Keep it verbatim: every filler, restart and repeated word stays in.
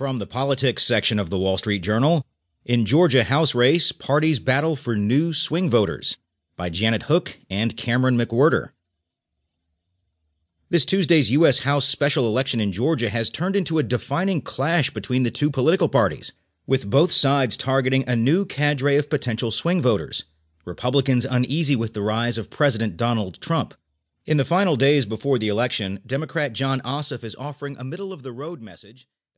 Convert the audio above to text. From the politics section of The Wall Street Journal, In Georgia House Race, Parties Battle for New Swing Voters, by Janet Hook and Cameron McWhirter. This Tuesday's U S House special election in Georgia has turned into a defining clash between the two political parties, with both sides targeting a new cadre of potential swing voters, Republicans uneasy with the rise of President Donald Trump. In the final days before the election, Democrat John Ossoff is offering a middle-of-the-road message.